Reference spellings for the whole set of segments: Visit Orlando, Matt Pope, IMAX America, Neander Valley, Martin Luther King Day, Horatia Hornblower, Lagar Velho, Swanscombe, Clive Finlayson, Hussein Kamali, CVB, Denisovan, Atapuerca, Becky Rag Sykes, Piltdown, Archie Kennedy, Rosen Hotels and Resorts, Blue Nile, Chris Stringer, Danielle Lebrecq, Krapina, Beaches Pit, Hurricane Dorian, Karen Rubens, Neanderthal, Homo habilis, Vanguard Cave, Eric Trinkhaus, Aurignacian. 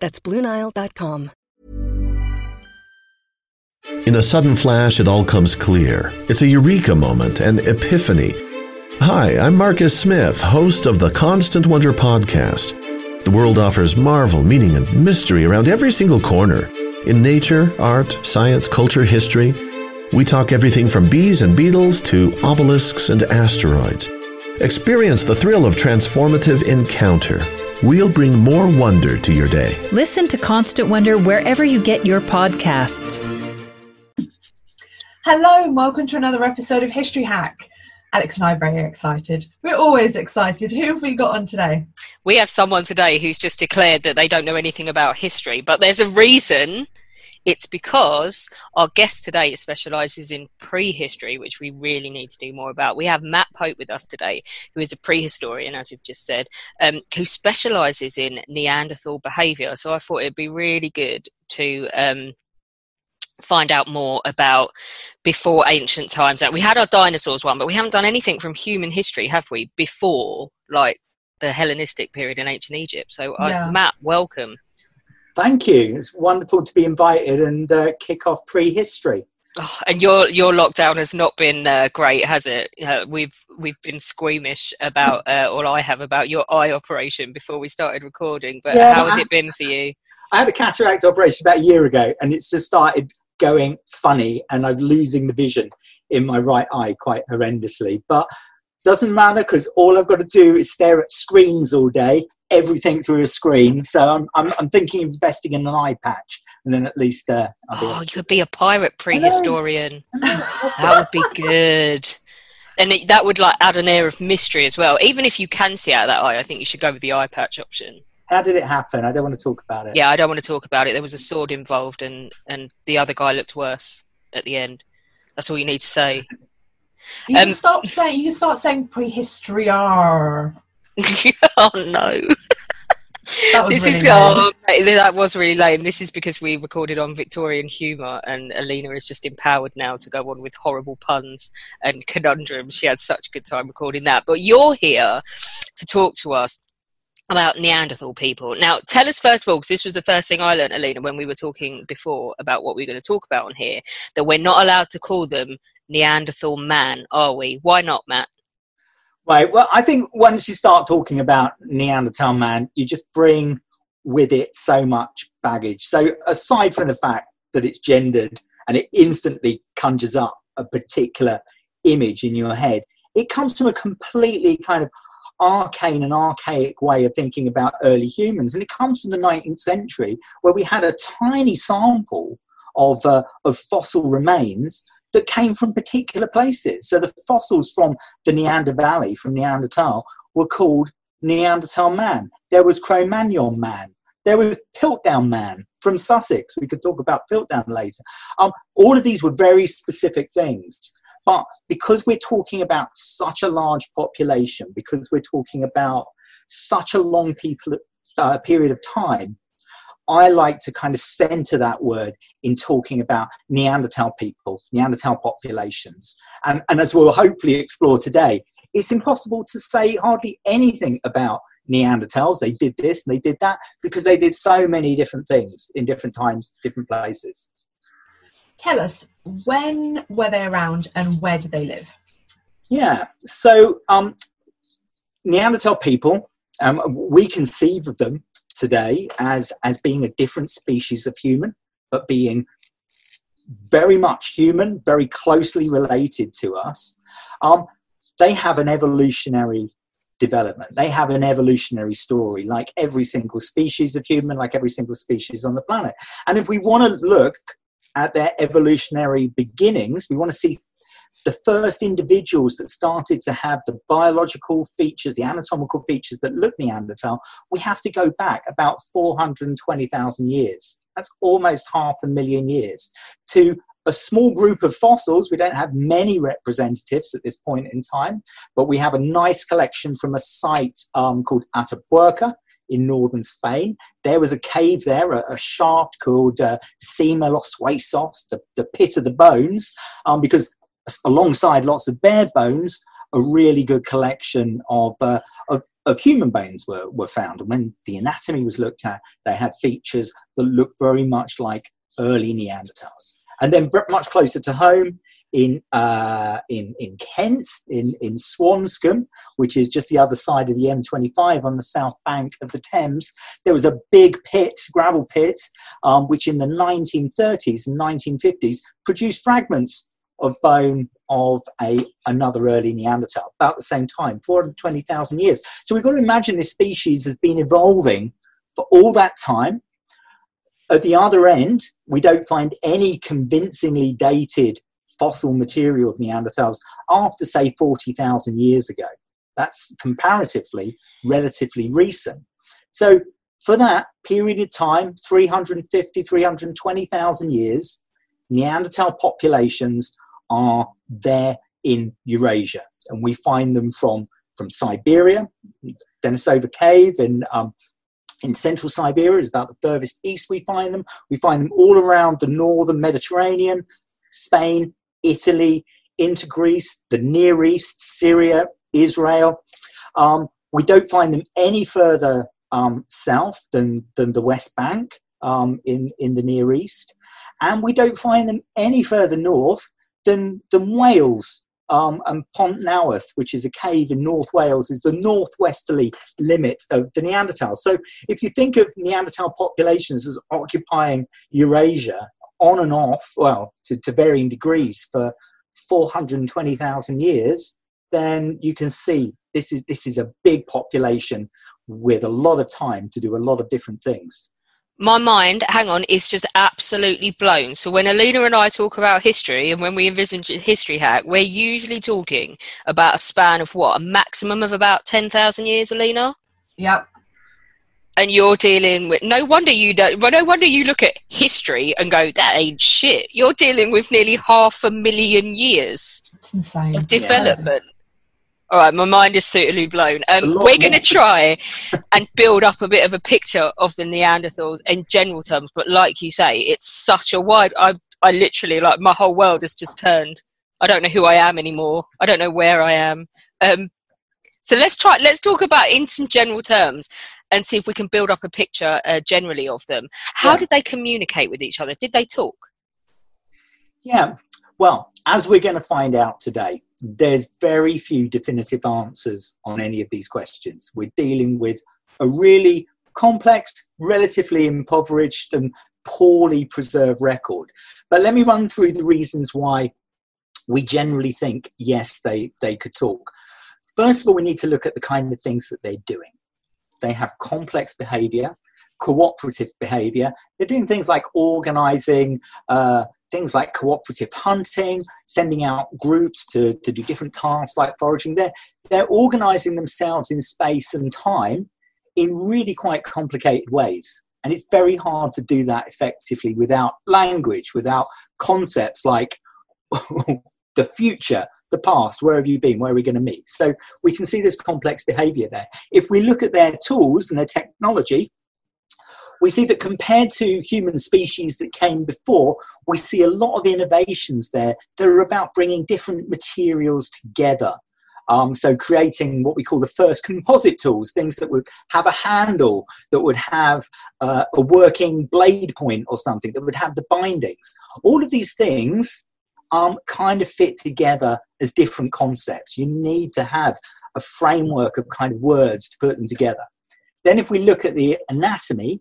That's BlueNile.com. In a sudden flash, it all comes clear. It's a eureka moment, an epiphany. Hi, I'm Marcus Smith, host of the Constant Wonder Podcast. The world offers marvel, meaning, and mystery around every single corner. In nature, art, science, culture, history, we talk everything from bees and beetles to obelisks and asteroids. Experience the thrill of transformative encounter. We'll bring more wonder to your day. Listen to Constant Wonder wherever you get your podcasts. Hello and welcome to another episode of History Hack. Alex and I are very excited. We're always excited. Who have we got on today? We have someone today who's just declared that they don't know anything about history, but there's a reason. It's because our guest today specialises in prehistory, which we really need to do more about. We have Matt Pope with us today, who is a prehistorian, as we've just said, who specialises in Neanderthal behaviour. So I thought it'd be really good to find out more about before ancient times. That we had our dinosaurs one, but we haven't done anything from human history, have we, before like the Hellenistic period in ancient Egypt? So Matt, welcome. Thank you. It's wonderful to be invited and kick off prehistory. Oh, and your lockdown has not been great, has it? We've been squeamish about, or I have, about your eye operation before we started recording. But how has it been for you? I had a cataract operation about a year ago, and it's just started going funny, and I'm losing the vision in my right eye quite horrendously. But doesn't matter, because all I've got to do is stare at screens all day, everything through a screen. So I'm thinking of investing in an eye patch, and then at least you could be a pirate prehistorian. That would be good. And that would like add an air of mystery as well. Even if you can see out of that eye, I think you should go with the eye patch option. How did it happen? I don't want to talk about it. Yeah, I don't want to talk about it. There was a sword involved, and the other guy looked worse at the end. That's all you need to say. You can start saying prehistory. Oh no. That was really lame. This is because we recorded on Victorian humour, and Alina is just empowered now to go on with horrible puns and conundrums. She had such a good time recording that. But you're here to talk to us about Neanderthal people. Now, tell us first of all, because this was the first thing I learned, Alina, when we were talking before about what we're going to talk about on here, that we're not allowed to call them Neanderthal man, are we? Why not, Matt? Right, well, I think once you start talking about Neanderthal man, you just bring with it so much baggage. So aside from the fact that it's gendered and it instantly conjures up a particular image in your head, it comes from a completely kind of arcane and archaic way of thinking about early humans, and it comes from the 19th century, where we had a tiny sample of fossil remains that came from particular places. So the fossils from the Neander Valley, from Neanderthal, were called Neanderthal man. There was Cro-Magnon man. There was Piltdown man from Sussex. We could talk about Piltdown later. All of these were very specific things. But because we're talking about such a large population, because we're talking about such a long period of time, I like to kind of centre that word in talking about Neanderthal people, Neanderthal populations. And as we'll hopefully explore today, it's impossible to say hardly anything about Neanderthals. They did this and they did that, because they did so many different things in different times, different places. Tell us, when were they around and where did they live? Yeah, so Neanderthal people, we conceive of them today as being a different species of human, but being very much human, very closely related to us. They have an evolutionary development. They have an evolutionary story, like every single species of human, like every single species on the planet. And if we want to look at their evolutionary beginnings, we want to see the first individuals that started to have the biological features, the anatomical features that look Neanderthal, we have to go back about 420,000 years. That's almost 500,000 years to a small group of fossils. We don't have many representatives at this point in time, but we have a nice collection from a site called Atapuerca in northern Spain. There was a cave there, a shaft called Sima los Huesos, the pit of the bones, because alongside lots of bare bones, a really good collection of human bones were found. And when the anatomy was looked at, they had features that looked very much like early Neanderthals. And then much closer to home in Kent, in Swanscombe, which is just the other side of the M25 on the south bank of the Thames, there was a big pit, gravel pit, which in the 1930s and 1950s produced fragments of bone of another early Neanderthal, about the same time, 420,000 years. So we've got to imagine this species has been evolving for all that time. At the other end, we don't find any convincingly dated fossil material of Neanderthals after, say, 40,000 years ago. That's comparatively relatively recent. So for that period of time, 320,000 years, Neanderthal populations are there in Eurasia, and we find them from Siberia. Denisova Cave in central Siberia is about the furthest east we find them. We find them all around the northern Mediterranean, Spain, Italy, into Greece, the Near East, Syria, Israel. We don't find them any further south than the West Bank in the Near East, and we don't find them any further north than Wales and Pont Nowarth, which is a cave in North Wales, is the northwesterly limit of the Neanderthals. So if you think of Neanderthal populations as occupying Eurasia on and off, well, to varying degrees for 420,000 years, then you can see this is a big population with a lot of time to do a lot of different things. My mind, hang on, is just absolutely blown. So when Alina and I talk about history and when we envisage History Hack, we're usually talking about a span of what, a maximum of about 10,000 years, Alina? Yep. And you're dealing with, no wonder you look at history and go, that ain't shit. You're dealing with nearly 500,000 years of development. Yeah. All right, my mind is totally blown. We're going to try and build up a bit of a picture of the Neanderthals in general terms, but like you say, it's such a wide... I literally, like, my whole world has just turned. I don't know who I am anymore. I don't know where I am. So let's talk about in some general terms and see if we can build up a picture generally of them. How did they communicate with each other? Did they talk? Yeah, well, as we're going to find out today, there's very few definitive answers on any of these questions. We're dealing with a really complex, relatively impoverished and poorly preserved record. But let me run through the reasons why we generally think, yes, they could talk. First of all, we need to look at the kind of things that they're doing. They have complex behaviour, cooperative behaviour. They're doing things like organising, things like cooperative hunting, sending out groups to do different tasks like foraging. They're organising themselves in space and time in really quite complicated ways. And it's very hard to do that effectively without language, without concepts like the future, the past, where have you been, where are we going to meet? So we can see this complex behaviour there. If we look at their tools and their technology, we see that compared to human species that came before, we see a lot of innovations there that are about bringing different materials together. So creating what we call the first composite tools, things that would have a handle, that would have a working blade point or something, that would have the bindings. All of these things kind of fit together as different concepts. You need to have a framework of kind of words to put them together. Then if we look at the anatomy,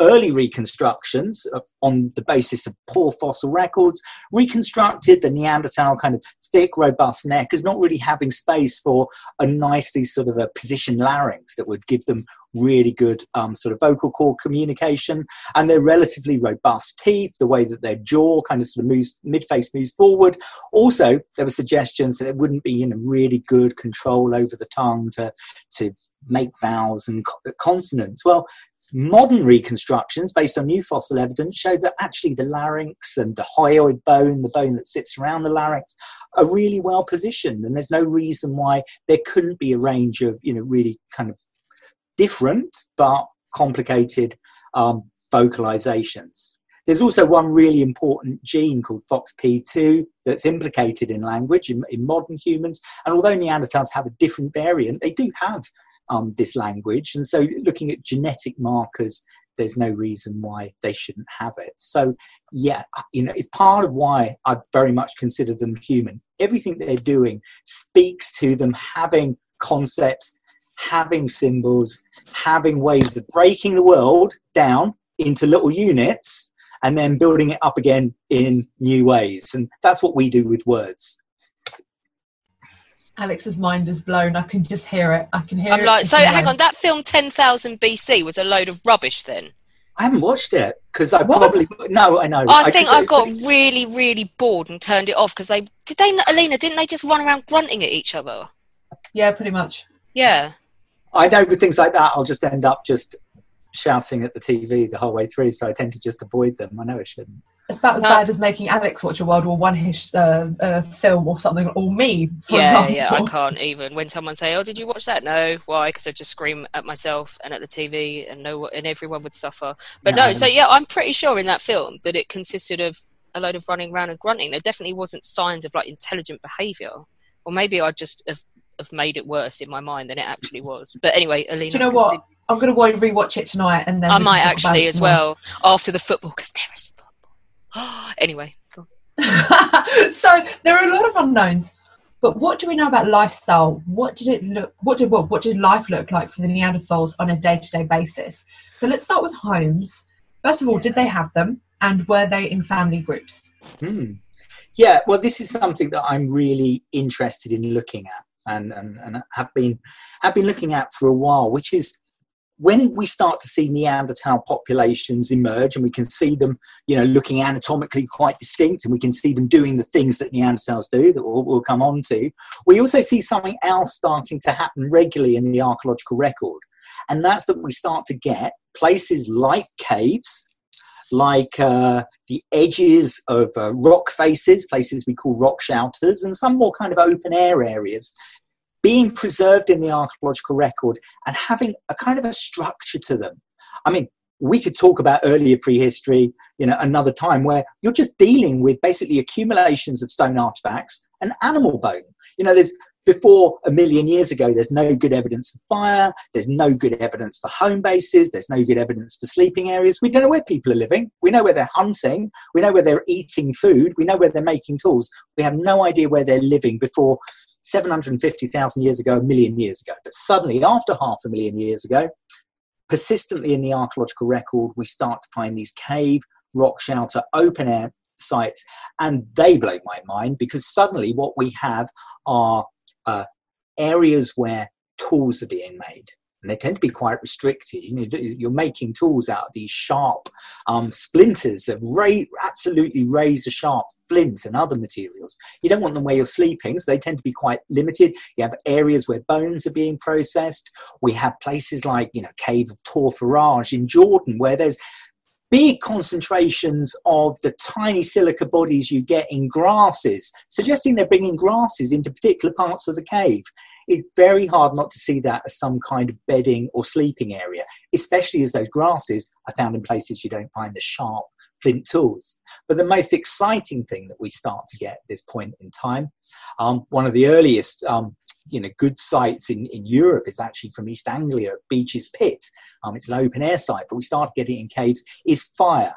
early reconstructions on the basis of poor fossil records reconstructed the Neanderthal kind of thick, robust neck as not really having space for a nicely sort of a positioned larynx that would give them really good sort of vocal cord communication, and their relatively robust teeth, the way that their jaw kind of sort of moves, mid-face moves forward. Also, there were suggestions that there wouldn't be, you know, really good control over the tongue to make vowels and consonants. Well, modern reconstructions based on new fossil evidence showed that actually the larynx and the hyoid bone, the bone that sits around the larynx, are really well positioned, and there's no reason why there couldn't be a range of, you know, really kind of different but complicated vocalizations. There's also one really important gene called FOXP2 that's implicated in language in modern humans, and although Neanderthals have a different variant, they do have this language, and so looking at genetic markers, there's no reason why they shouldn't have it. So yeah, you know, it's part of why I very much consider them human. Everything they're doing speaks to them having concepts, having symbols, having ways of breaking the world down into little units and then building it up again in new ways, and that's what we do with words. Alex's mind is blown. I can just hear it. I can hear it. I'm like, so hang on, that film 10,000 BC was a load of rubbish then? I haven't watched it because I probably... No, I know. I think I got really, really bored and turned it off because they... Did they, Alina, didn't they just run around grunting at each other? Yeah, pretty much. Yeah. I know with things like that, I'll just end up just shouting at the TV the whole way through, so I tend to just avoid them. I know I shouldn't. It's about as bad as making Alex watch a World War One-ish film or something, or me, for example. Yeah, I can't even. When someone say, oh, did you watch that? No. Why? Because I just scream at myself and at the TV, and and everyone would suffer. But no, so yeah, I'm pretty sure in that film that it consisted of a load of running around and grunting. There definitely wasn't signs of like intelligent behaviour. Or maybe I just have made it worse in my mind than it actually was. But anyway, Alina... Do you know what? I'm going to rewatch it tonight. And then I might actually as well, after the football, because there is... Anyway, go on. So there are a lot of unknowns, but what do we know about lifestyle? What did life look like for the Neanderthals on a day-to-day basis? So let's start with homes. First of all, did they have them, and were they in family groups? Yeah, well, this is something that I'm really interested in looking at, and have been looking at for a while, which is, when we start to see Neanderthal populations emerge and we can see them, you know, looking anatomically quite distinct, and we can see them doing the things that Neanderthals do that we'll come on to, we also see something else starting to happen regularly in the archaeological record. And that's that we start to get places like caves, like the edges of rock faces, places we call rock shelters, and some more kind of open air areas, being preserved in the archaeological record and having a kind of a structure to them. I mean, we could talk about earlier prehistory, you know, another time, where you're just dealing with basically accumulations of stone artifacts and animal bone. You know, there's, before a million years ago, there's no good evidence for fire, there's no good evidence for home bases, there's no good evidence for sleeping areas. We don't know where people are living, we know where they're hunting, we know where they're eating food, we know where they're making tools. We have no idea where they're living before 750,000 years ago, a million years ago. But suddenly, after half a million years ago, persistently in the archaeological record, we start to find these cave, rock shelter, open air sites, and they blow my mind, because suddenly what we have are areas where tools are being made. And they tend to be quite restricted. You know, you're making tools out of these sharp splinters of absolutely razor-sharp flint and other materials. You don't want them where you're sleeping, so they tend to be quite limited. You have areas where bones are being processed. We have places like, you know, Cave of Tor Farage in Jordan, where there's big concentrations of the tiny silica bodies you get in grasses, suggesting they're bringing grasses into particular parts of the cave. It's very hard not to see that as some kind of bedding or sleeping area, especially as those grasses are found in places you don't find the sharp flint tools. But the most exciting thing that we start to get at this point in time, one of the earliest good sites in Europe is actually from East Anglia at Beaches Pit. It's an open air site, but we start getting in caves, is fire,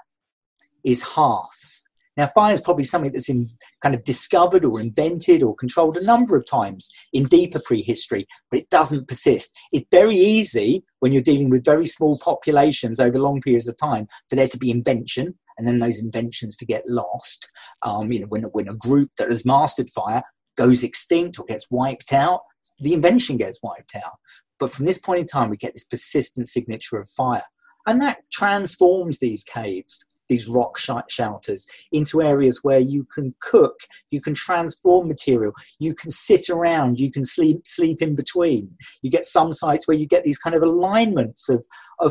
is hearths. Now, fire is probably something that's in kind of discovered or invented or controlled a number of times in deeper prehistory, but it doesn't persist. It's very easy when you're dealing with very small populations over long periods of time for there to be invention and then those inventions to get lost. When a group that has mastered fire goes extinct or gets wiped out, the invention gets wiped out. But from this point in time, we get this persistent signature of fire. And that transforms these caves, these rock shelters, into areas where you can cook, you can transform material, you can sit around, you can sleep in between. You get some sites where you get these kind of alignments of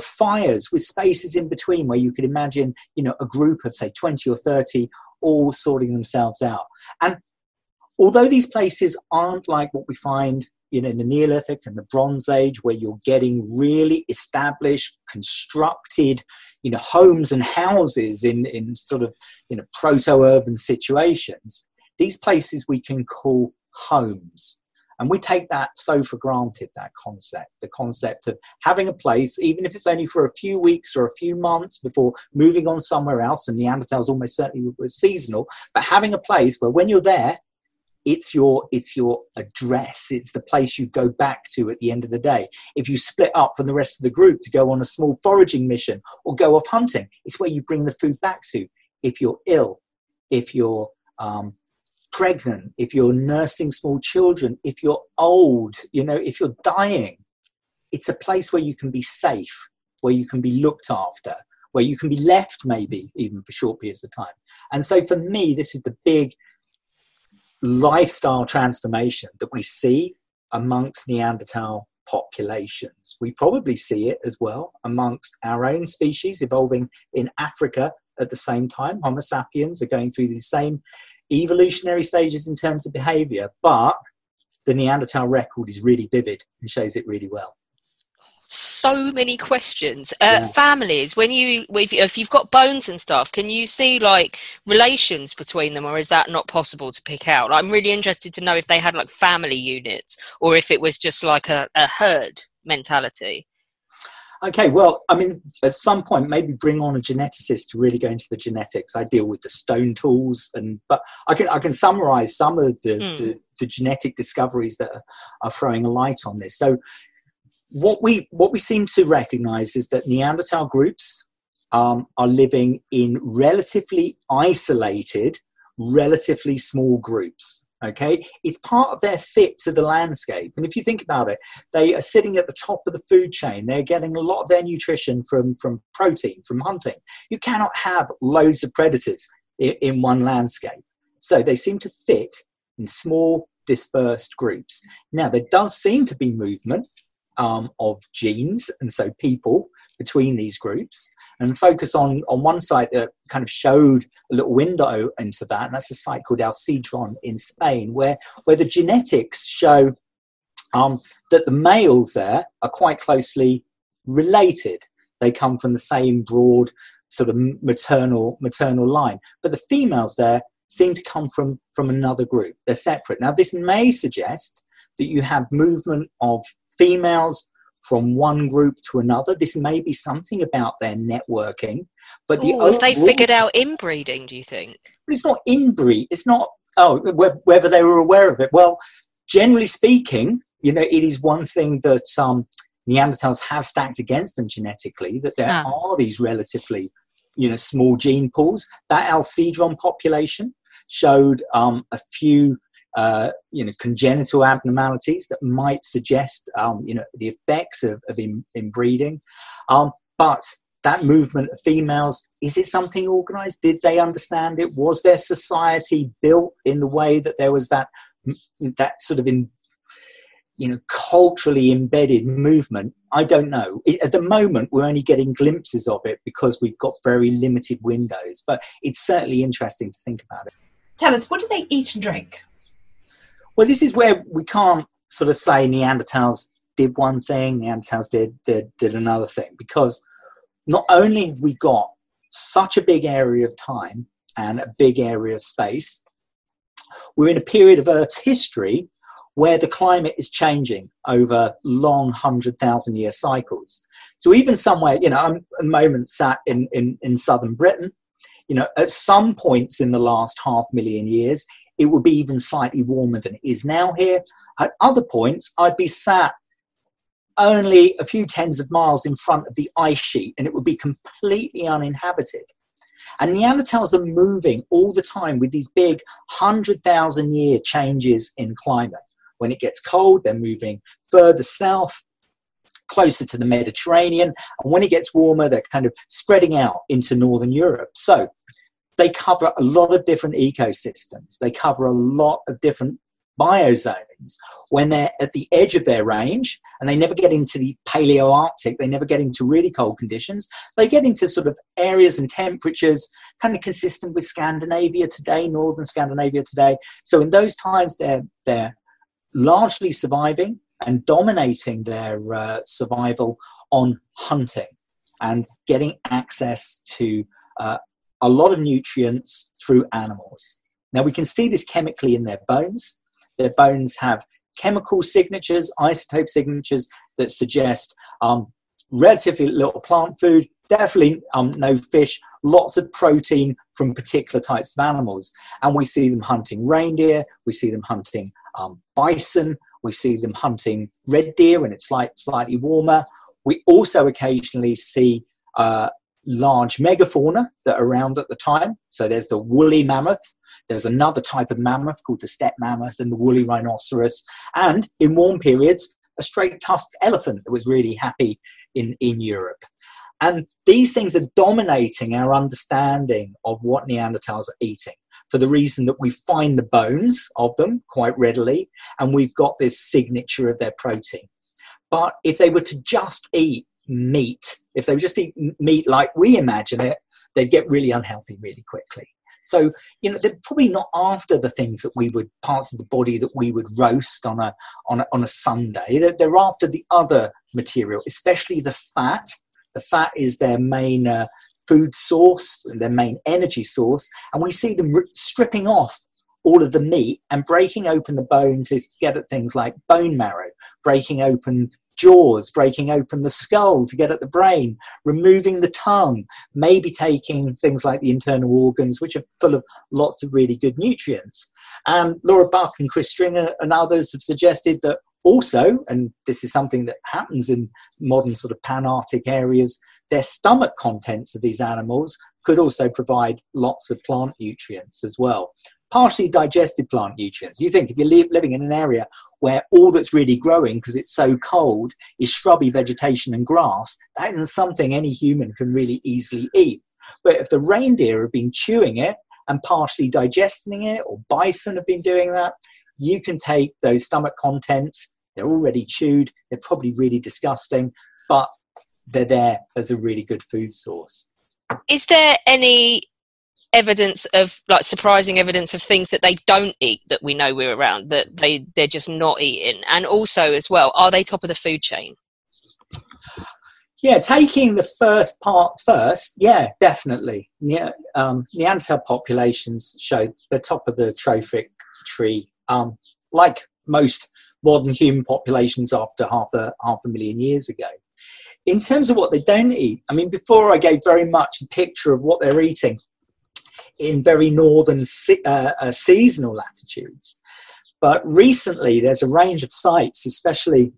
fires with spaces in between where you could imagine, a group of, say, 20 or 30 all sorting themselves out. And although these places aren't like what we find in the Neolithic and the Bronze Age, where you're getting really established, constructed, homes and houses in sort of, proto-urban situations, these places we can call homes. And we take that so for granted, that concept, the concept of having a place, even if it's only for a few weeks or a few months before moving on somewhere else, and Neanderthals almost certainly were seasonal, but having a place where when you're there, it's your address. It's the place you go back to at the end of the day. If you split up from the rest of the group to go on a small foraging mission or go off hunting, it's where you bring the food back to. If you're ill, if you're pregnant, if you're nursing small children, if you're old, if you're dying, it's a place where you can be safe, where you can be looked after, where you can be left maybe even for short periods of time. And so for me, this is the big lifestyle transformation that we see amongst Neanderthal populations. We probably see it as well amongst our own species evolving in Africa at the same time. Homo sapiens are going through these same evolutionary stages in terms of behavior, but the Neanderthal record is really vivid and shows it really well. So many questions. Families, if you've got bones and stuff, can you see like relations between them, or is that not possible to pick out? I'm really interested to know if they had like family units or if it was just like a herd mentality. Okay, well, I mean, at some point, maybe bring on a geneticist to really go into the genetics. I deal with the stone tools, but I can summarise some of the genetic discoveries that are throwing a light on this. So what we seem to recognise is that Neanderthal groups are living in relatively isolated, relatively small groups. Okay, it's part of their fit to the landscape. And if you think about it, they are sitting at the top of the food chain. They're getting a lot of their nutrition from protein, from hunting. You cannot have loads of predators in one landscape. So they seem to fit in small, dispersed groups. Now, there does seem to be movement of genes, and so people between these groups, and focus on one site that kind of showed a little window into that, and that's a site called El Sidrón in Spain, where the genetics show that the males there are quite closely related. They come from the same broad sort of maternal line, but the females there seem to come from another group. They're separate. Now, this may suggest that you have movement of females from one group to another. This may be something about their networking, but if they figured out inbreeding, do you think? But it's not inbreed. It's not. Oh, whether they were aware of it. Well, generally speaking, it is one thing that Neanderthals have stacked against them genetically, that there are these relatively, small gene pools. That El Sidrón population showed a few congenital abnormalities that might suggest, the effects of inbreeding. But that movement of females, is it something organised? Did they understand it? Was their society built in the way that there was that sort of, culturally embedded movement? I don't know. At the moment, we're only getting glimpses of it because we've got very limited windows. But it's certainly interesting to think about it. Tell us, what do they eat and drink? Well, this is where we can't sort of say Neanderthals did one thing, Neanderthals did another thing, because not only have we got such a big area of time and a big area of space, we're in a period of Earth's history where the climate is changing over long 100,000-year cycles. So even somewhere, I'm at the moment sat in southern Britain, you know, at some points in the last 500,000 years, it would be even slightly warmer than it is now here. At other points, I'd be sat only a few tens of miles in front of the ice sheet, and it would be completely uninhabited. And Neanderthals are moving all the time with these big 100,000-year changes in climate. When it gets cold, they're moving further south, closer to the Mediterranean. And when it gets warmer, they're kind of spreading out into northern Europe. So they cover a lot of different ecosystems. They cover a lot of different biozones. When they're at the edge of their range, and they never get into the Paleoarctic, they never get into really cold conditions, they get into sort of areas and temperatures kind of consistent with Scandinavia today, northern Scandinavia today. So in those times, they're largely surviving and dominating their survival on hunting and getting access to a lot of nutrients through animals. Now, we can see this chemically in their bones. Their bones have chemical signatures, isotope signatures, that suggest relatively little plant food, definitely no fish, lots of protein from particular types of animals. And we see them hunting reindeer, we see them hunting bison, we see them hunting red deer when it's slightly warmer. We also occasionally see large megafauna that are around at the time. So there's the woolly mammoth. There's another type of mammoth called the steppe mammoth and the woolly rhinoceros. And in warm periods, a straight-tusked elephant that was really happy in Europe. And these things are dominating our understanding of what Neanderthals are eating, for the reason that we find the bones of them quite readily, and we've got this signature of their protein. But if they were to just eat meat, if they would just eat meat like we imagine it, they'd get really unhealthy really quickly. So, you know, they're probably not after the things that we would, parts of the body that we would roast on a Sunday. They're after the other material, especially the fat. The fat is their main food source, their main energy source. And we see them stripping off all of the meat and breaking open the bone to get at things like bone marrow, breaking open jaws, breaking open the skull to get at the brain, removing the tongue, maybe taking things like the internal organs, which are full of lots of really good nutrients. And Laura Buck and Chris Stringer and others have suggested that also, and this is something that happens in modern sort of Pan-Arctic areas, their stomach contents of these animals could also provide lots of plant nutrients as well. Partially digested plant nutrients. You think if you're living in an area where all that's really growing, because it's so cold, is shrubby vegetation and grass, that isn't something any human can really easily eat. But if the reindeer have been chewing it and partially digesting it, or bison have been doing that, you can take those stomach contents. They're already chewed. They're probably really disgusting, but they're there as a really good food source. Is there any evidence of, like, surprising evidence of things that they don't eat that we know we're around, that they're just not eating? And also as well, are they top of the food chain? Yeah, taking the first part first, yeah, definitely. Yeah, Neanderthal populations show the top of the trophic tree, like most modern human populations after half a million years ago. In terms of what they don't eat, I mean, before I gave very much a picture of what they're eating in very northern seasonal latitudes. But recently, there's a range of sites, especially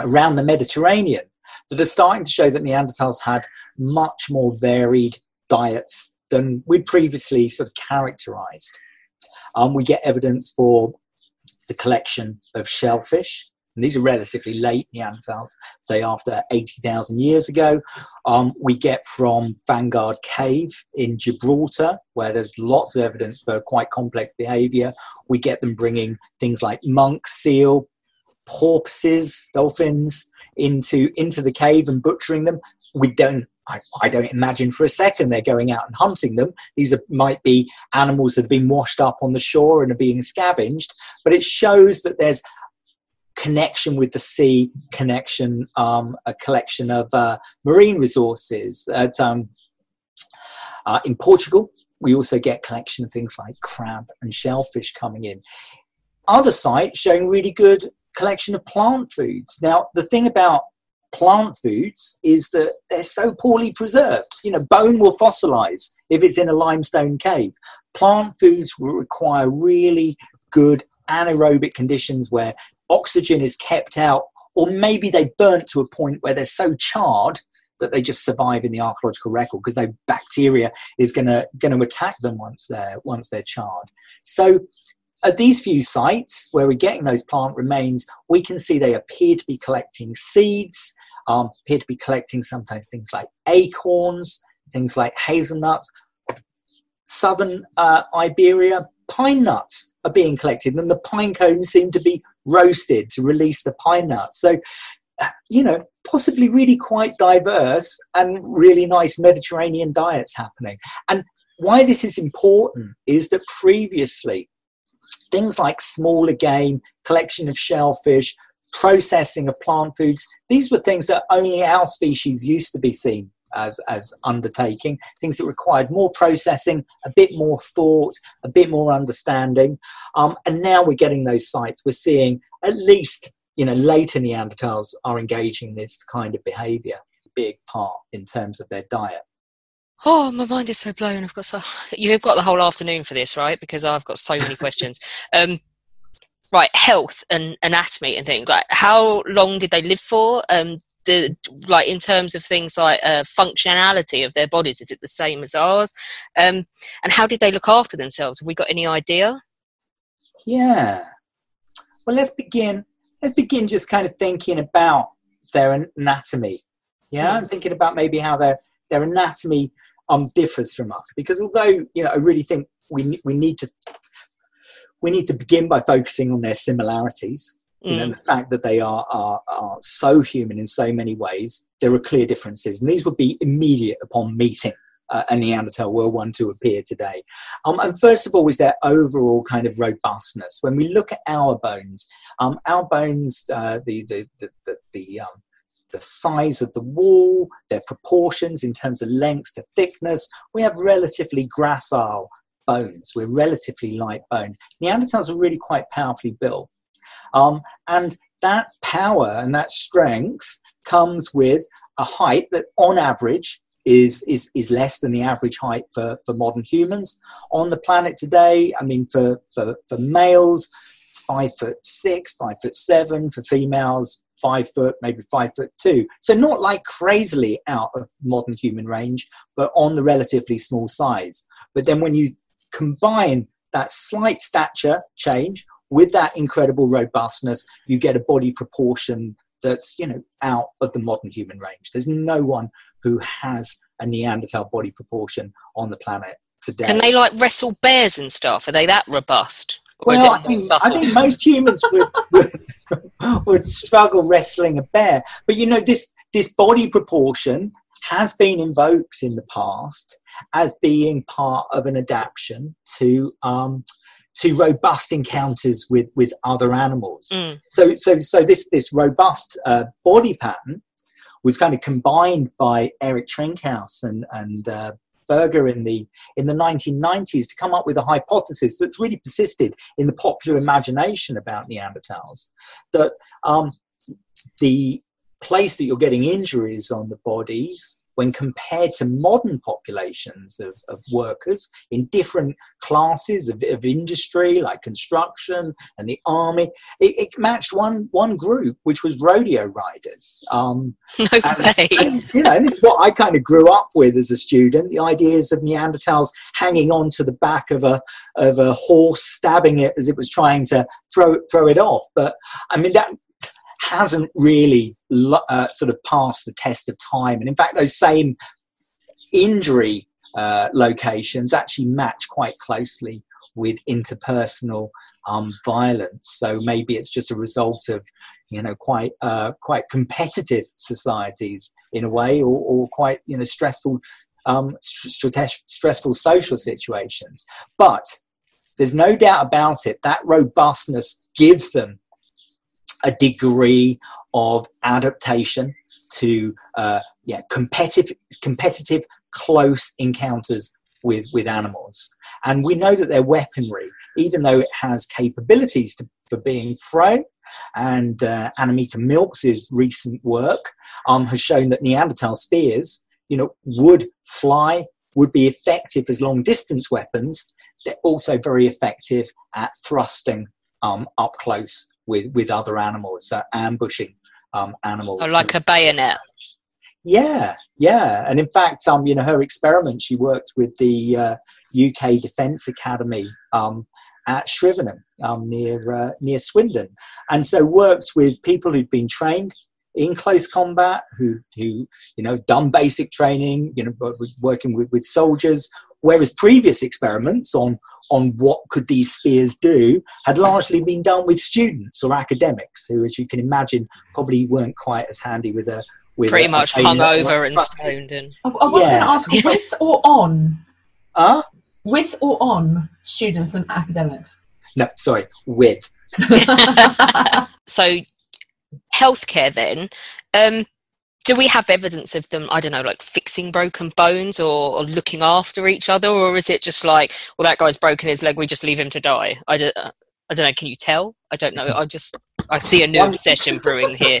around the Mediterranean, that are starting to show that Neanderthals had much more varied diets than we'd previously sort of characterized. We get evidence for the collection of shellfish. And these are relatively late Neanderthals, say after 80,000 years ago. We get from Vanguard Cave in Gibraltar, where there's lots of evidence for quite complex behaviour. We get them bringing things like monk, seal, porpoises, dolphins into the cave and butchering them. We don't, I don't imagine for a second they're going out and hunting them. These might be animals that have been washed up on the shore and are being scavenged, but it shows that there's connection with the sea, connection, a collection of marine resources. In Portugal, we also get collection of things like crab and shellfish coming in. Other sites showing really good collection of plant foods. Now, the thing about plant foods is that they're so poorly preserved. You know, bone will fossilize if it's in a limestone cave. Plant foods will require really good anaerobic conditions where oxygen is kept out, or maybe they burnt to a point where they're so charred that they just survive in the archaeological record because no bacteria is going to attack them once they're charred. So at these few sites where we're getting those plant remains, we can see they appear to be collecting seeds, appear to be collecting sometimes things like acorns, things like hazelnuts. Southern Iberia, pine nuts are being collected, and the pine cones seem to be roasted to release the pine nuts. So, you know, possibly really quite diverse and really nice Mediterranean diets happening. And why this is important is that previously, things like smaller game, collection of shellfish, processing of plant foods, these were things that only our species used to be seen as undertaking, things that required more processing, a bit more thought, a bit more understanding. And now we're getting those sites. We're seeing at least, you know, later Neanderthals are engaging this kind of behaviour, big part in terms of their diet. Oh, my mind is so blown. You've got the whole afternoon for this, right? Because I've got so many questions. Right, health and anatomy and things. Like, how long did they live for? In terms of things like functionality of their bodies, is it the same as ours? And how did they look after themselves? Have we got any idea? Yeah. Well, let's begin just kind of thinking about their anatomy. Yeah, and thinking about maybe how their anatomy differs from us, because although, you know, I really think we need to begin by focusing on their similarities. You know, the fact that they are so human in so many ways, there are clear differences, and these would be immediate upon meeting a Neanderthal were one to appear today. And first of all is their overall kind of robustness. When we look at our bones, the size of the wall, their proportions in terms of length to thickness, we have relatively gracile bones. We're relatively light boned. Neanderthals are really quite powerfully built. And that power and that strength comes with a height that on average is less than the average height for modern humans on the planet today. I mean, for males, 5'6", 5'7", for females, 5 foot, maybe 5'2". So not like crazily out of modern human range, but on the relatively small size. But then when you combine that slight stature change with that incredible robustness, you get a body proportion that's, you know, out of the modern human range. There's no one who has a Neanderthal body proportion on the planet today. Can they like wrestle bears and stuff? Are they that robust? Well, I think most humans would struggle wrestling a bear. But, you know, this body proportion has been invoked in the past as being part of an adaptation to robust encounters with other animals. So this robust body pattern was kind of combined by Eric Trinkhaus and Berger in the 1990s to come up with a hypothesis that's really persisted in the popular imagination about Neanderthals, that the place that you're getting injuries on the bodies when compared to modern populations of workers in different classes of industry like construction and the army, it matched one group, which was rodeo riders. You know, and this is what I kind of grew up with as a student, the ideas of Neanderthals hanging on to the back of a horse, stabbing it as it was trying to throw it off. But I mean, that hasn't really sort of passed the test of time. And in fact, those same injury locations actually match quite closely with interpersonal violence. So maybe it's just a result of, you know, quite competitive societies in a way, or quite, you know, stressful social situations. But there's no doubt about it, that robustness gives them a degree of adaptation to competitive close encounters with animals. And we know that their weaponry, even though it has capabilities for being thrown, and Anamika Milks's recent work has shown that Neanderthal spears, you know, would fly, would be effective as long-distance weapons. They're also very effective at thrusting up close with other animals, so ambushing animals. Oh, like a bayonet. Yeah, yeah. And in fact, you know, her experiment, she worked with the UK Defence Academy at Shrivenham, near Swindon, and so worked with people who'd been trained in close combat, who you know, done basic training, you know, working with soldiers. Whereas previous experiments on what could these spears do had largely been done with students or academics who, as you can imagine, probably weren't quite as handy with a pretty much hung over and stoned in. I was going to ask, with or on? With or on students and academics? No, sorry, with. So healthcare then, do we have evidence of them, I don't know, like fixing broken bones or looking after each other? Or is it just like, well, that guy's broken his leg, we just leave him to die? I don't know, can you tell? I don't know, I see a new obsession brewing here.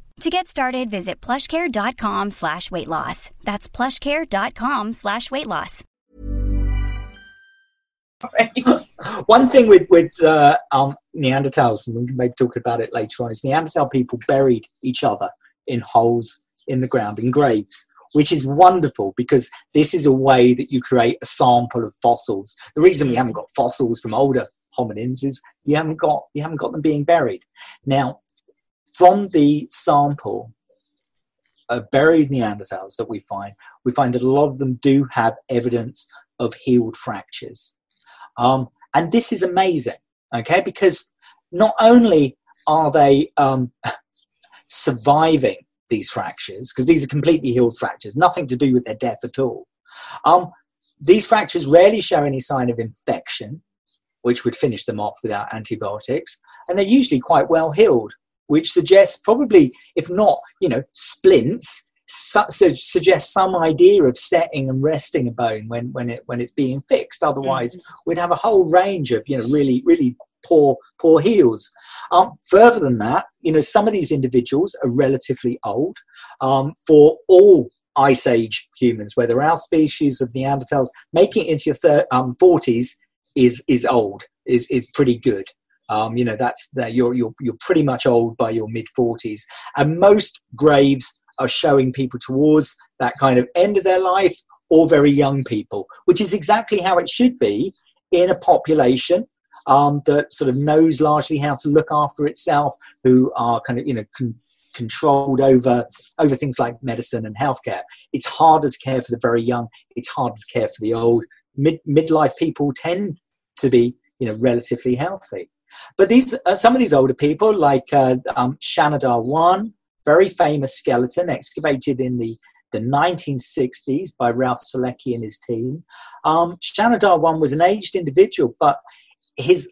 To get started, visit plushcare.com/weightloss. That's plushcare.com/weightloss. One thing with Neanderthals, and we may talk about it later on, is Neanderthal people buried each other in holes in the ground, in graves, which is wonderful because this is a way that you create a sample of fossils. The reason we haven't got fossils from older hominins is you haven't got them being buried. Now, from the sample of buried Neanderthals that we find that a lot of them do have evidence of healed fractures. And this is amazing, okay, because not only are they surviving these fractures, because these are completely healed fractures, nothing to do with their death at all. These fractures rarely show any sign of infection, which would finish them off without antibiotics, and they're usually quite well healed, which suggests probably, if not, you know, splints, suggests some idea of setting and resting a bone when it's being fixed. Otherwise, we'd have a whole range of, you know, really, really poor heals. Further than that, you know, some of these individuals are relatively old. For all Ice Age humans, whether our species of Neanderthals, making it into your 40s is old, is pretty good. You know, you're pretty much old by your mid-40s, and most graves are showing people towards that kind of end of their life or very young people, which is exactly how it should be in a population that sort of knows largely how to look after itself, who are kind of, you know, controlled over things like medicine and healthcare. It's harder to care for the very young. It's harder to care for the old. Midlife people tend to be, you know, relatively healthy. But these some of these older people, like Shanidar 1, very famous skeleton excavated in the 1960s by Ralph Selecki and his team. Shanidar 1 was an aged individual, but his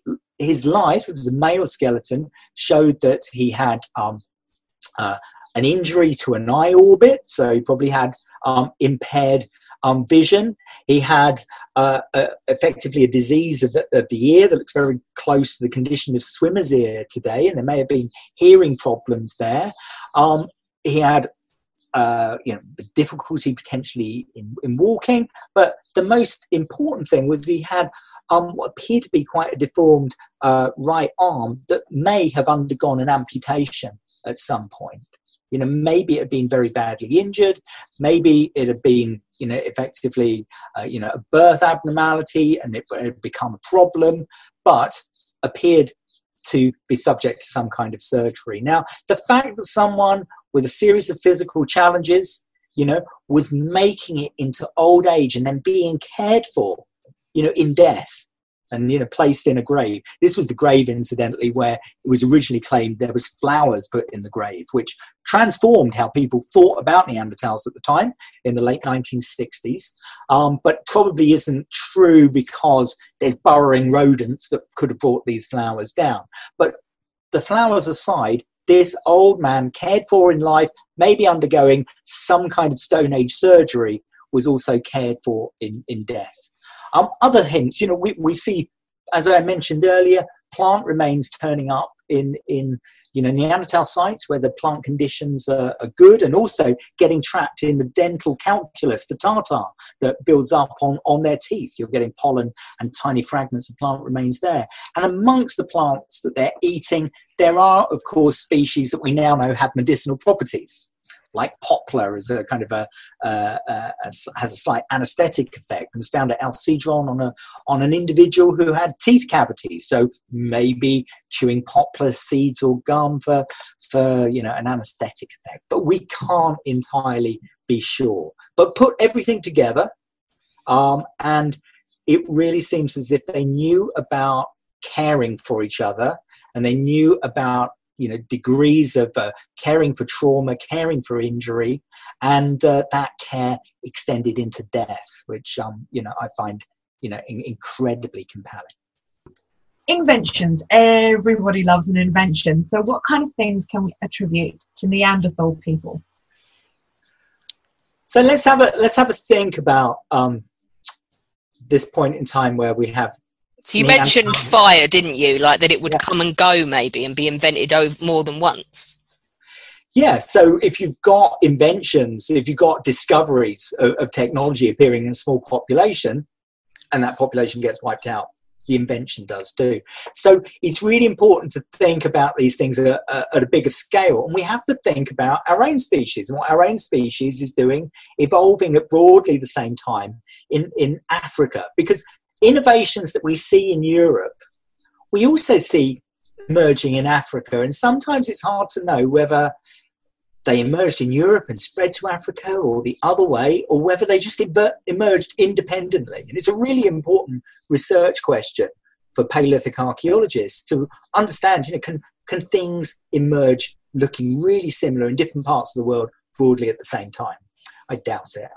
life, it was a male skeleton, showed that he had an injury to an eye orbit, so he probably had impaired vision. He had effectively a disease of the ear that looks very close to the condition of swimmer's ear today, and there may have been hearing problems there. He had you know, difficulty potentially in walking, but the most important thing was he had what appeared to be quite a deformed right arm that may have undergone an amputation at some point. You know, maybe it had been very badly injured. Maybe it had been, you know, effectively, you know, a birth abnormality, and it had become a problem, but appeared to be subject to some kind of surgery. Now, the fact that someone with a series of physical challenges, you know, was making it into old age and then being cared for, you know, in death and, you know, placed in a grave. This was the grave, incidentally, where it was originally claimed there was flowers put in the grave, which transformed how people thought about Neanderthals at the time in the late 1960s, but probably isn't true because there's burrowing rodents that could have brought these flowers down. But the flowers aside, this old man, cared for in life, maybe undergoing some kind of Stone Age surgery, was also cared for in death. Other hints, you know, we see, as I mentioned earlier, plant remains turning up in you know, Neanderthal sites where the plant conditions are good, and also getting trapped in the dental calculus, the tartar that builds up on their teeth. You're getting pollen and tiny fragments of plant remains there. And amongst the plants that they're eating, there are, of course, species that we now know have medicinal properties. Like poplar is a kind of has a slight anesthetic effect, and was found at El Sidrón on an individual who had teeth cavities. So maybe chewing poplar seeds or gum for you know, an anesthetic effect. But we can't entirely be sure. But put everything together, and it really seems as if they knew about caring for each other, and they knew about, you know, degrees of caring for trauma, caring for injury, and that care extended into death, which, you know, I find, you know, incredibly compelling. Inventions. Everybody loves an invention. So what kind of things can we attribute to Neanderthal people? So let's have a think about this point in time where we have. So you mentioned fire, didn't you? Like that it would come and go maybe and be invented over more than once. Yeah, so if you've got inventions, if you've got discoveries of technology appearing in a small population and that population gets wiped out, the invention does too. So it's really important to think about these things at a bigger scale. And we have to think about our own species and what our own species is doing, evolving at broadly the same time in Africa. Because innovations that we see in Europe, we also see emerging in Africa. And sometimes it's hard to know whether they emerged in Europe and spread to Africa or the other way, or whether they just emerged independently. And it's a really important research question for Paleolithic archaeologists to understand, you know, can things emerge looking really similar in different parts of the world broadly at the same time? I doubt it.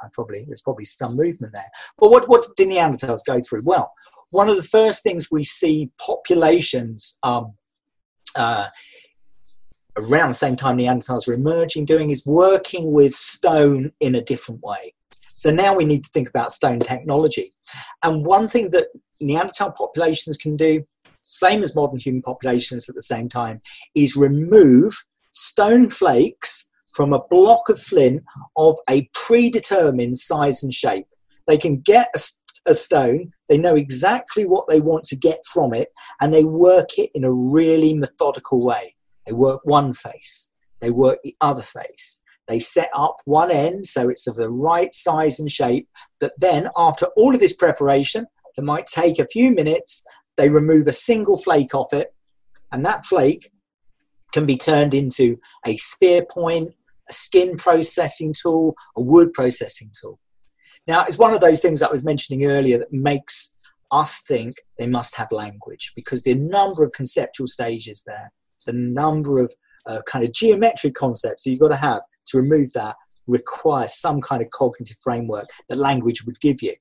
There's probably some movement there. But what did Neanderthals go through? Well, one of the first things we see populations around the same time Neanderthals are emerging doing is working with stone in a different way. So now we need to think about stone technology. And one thing that Neanderthal populations can do, same as modern human populations at the same time, is remove stone flakes from a block of flint of a predetermined size and shape. They can get a stone, they know exactly what they want to get from it, and they work it in a really methodical way. They work one face, they work the other face. They set up one end so it's of the right size and shape, that then after all of this preparation, that might take a few minutes, they remove a single flake off it, and that flake can be turned into a spear point, a skin processing tool, a wood processing tool. Now, it's one of those things I was mentioning earlier that makes us think they must have language, because the number of conceptual stages there, the number of kind of geometric concepts that you've got to have to remove that requires some kind of cognitive framework that language would give you.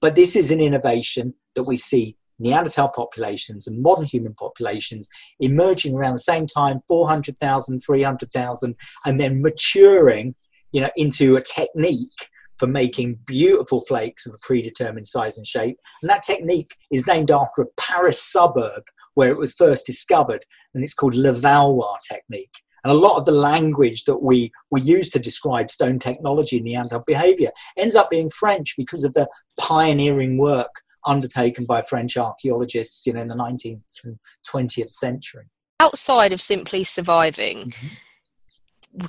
But this is an innovation that we see Neanderthal populations and modern human populations emerging around the same time, 400,000, 300,000, and then maturing, you know, into a technique for making beautiful flakes of a predetermined size and shape. And that technique is named after a Paris suburb where it was first discovered, and it's called Levallois technique. And a lot of the language that we use to describe stone technology in Neanderthal behavior ends up being French because of the pioneering work undertaken by French archaeologists, you know, in the 19th and 20th century. Outside of simply surviving,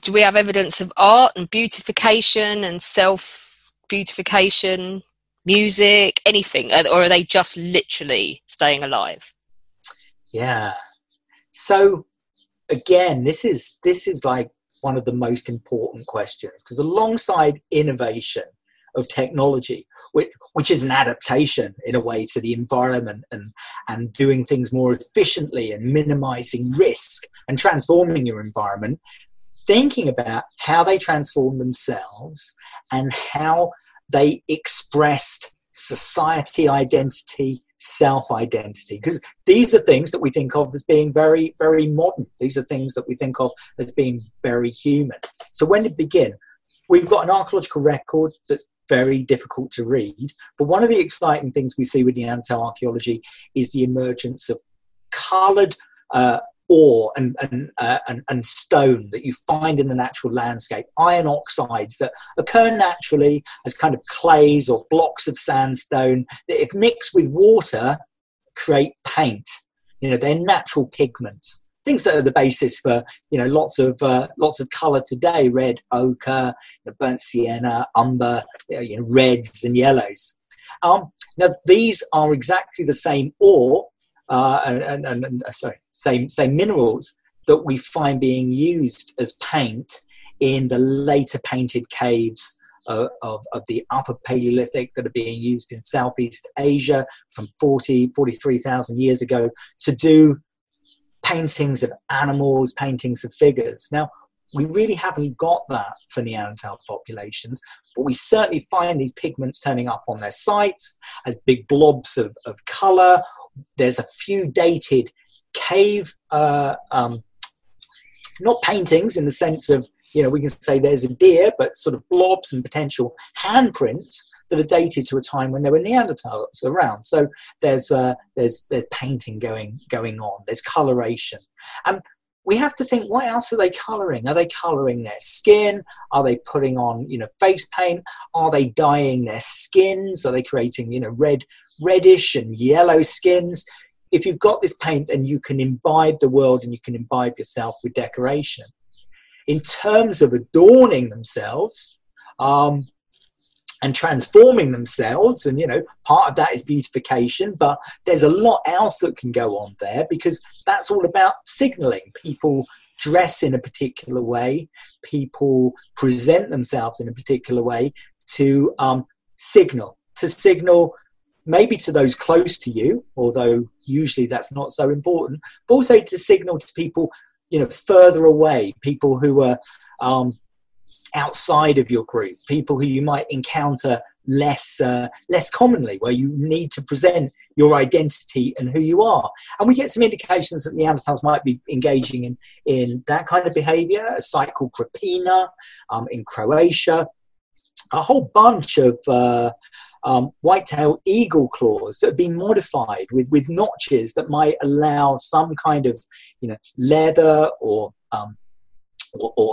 do we have evidence of art and beautification and self-beautification, music, anything? Or are they just literally staying alive? Yeah. So again, this is like one of the most important questions, because alongside innovation of technology, which is an adaptation in a way to the environment and doing things more efficiently and minimizing risk and transforming your environment, thinking about how they transformed themselves and how they expressed society identity, self-identity, because these are things that we think of as being very, very modern. These are things that we think of as being very human. So when did it begin? We've got an archaeological record that's very difficult to read, but one of the exciting things we see with Neanderthal archaeology is the emergence of coloured ore and stone that you find in the natural landscape, iron oxides that occur naturally as kind of clays or blocks of sandstone that, if mixed with water, create paint. You know, they're natural pigments, things that are the basis for, you know, lots of colour today: red ochre, burnt sienna, umber, reds and yellows. Now these are exactly the same ore same minerals that we find being used as paint in the later painted caves of the Upper Paleolithic that are being used in Southeast Asia from 43,000 years ago to do paintings of animals, paintings of figures. Now, we really haven't got that for Neanderthal populations, but we certainly find these pigments turning up on their sites as big blobs of colour. There's a few dated cave, not paintings in the sense of, we can say there's a deer, but sort of blobs and potential handprints that are dated to a time when there were Neanderthals around. So there's painting going on. There's coloration. And we have to think, what else are they colouring? Are they colouring their skin? Are they putting on, face paint? Are they dyeing their skins? Are they creating, reddish and yellow skins? If you've got this paint, and you can imbibe the world and you can imbibe yourself with decoration. In terms of adorning themselves and transforming themselves, and, part of that is beautification, but there's a lot else that can go on there, because that's all about signalling. People dress in a particular way. People present themselves in a particular way to signal maybe to those close to you, although usually that's not so important, but also to signal to people, further away, people who are outside of your group, people who you might encounter less commonly, where you need to present your identity and who you are. And we get some indications that Neanderthals might be engaging in that kind of behaviour. A site called Krapina in Croatia, a whole bunch of white-tailed eagle claws that have been modified with notches that might allow some kind of, leather or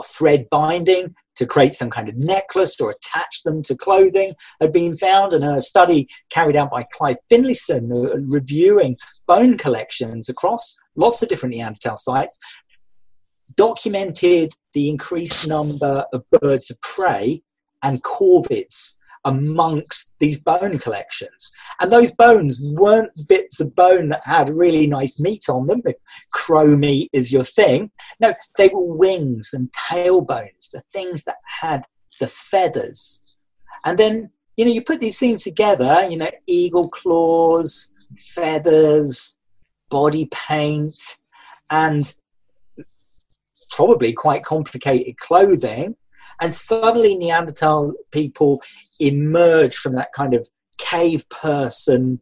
thread binding to create some kind of necklace or attach them to clothing, had been found. And a study carried out by Clive Finlayson, reviewing bone collections across lots of different Neanderthal sites, documented the increased number of birds of prey and corvids amongst these bone collections. And those bones weren't bits of bone that had really nice meat on them, if crow meat is your thing. No, they were wings and tail bones, the things that had the feathers. And then, you put these things together, eagle claws, feathers, body paint, and probably quite complicated clothing. And suddenly Neanderthal people emerge from that kind of cave person,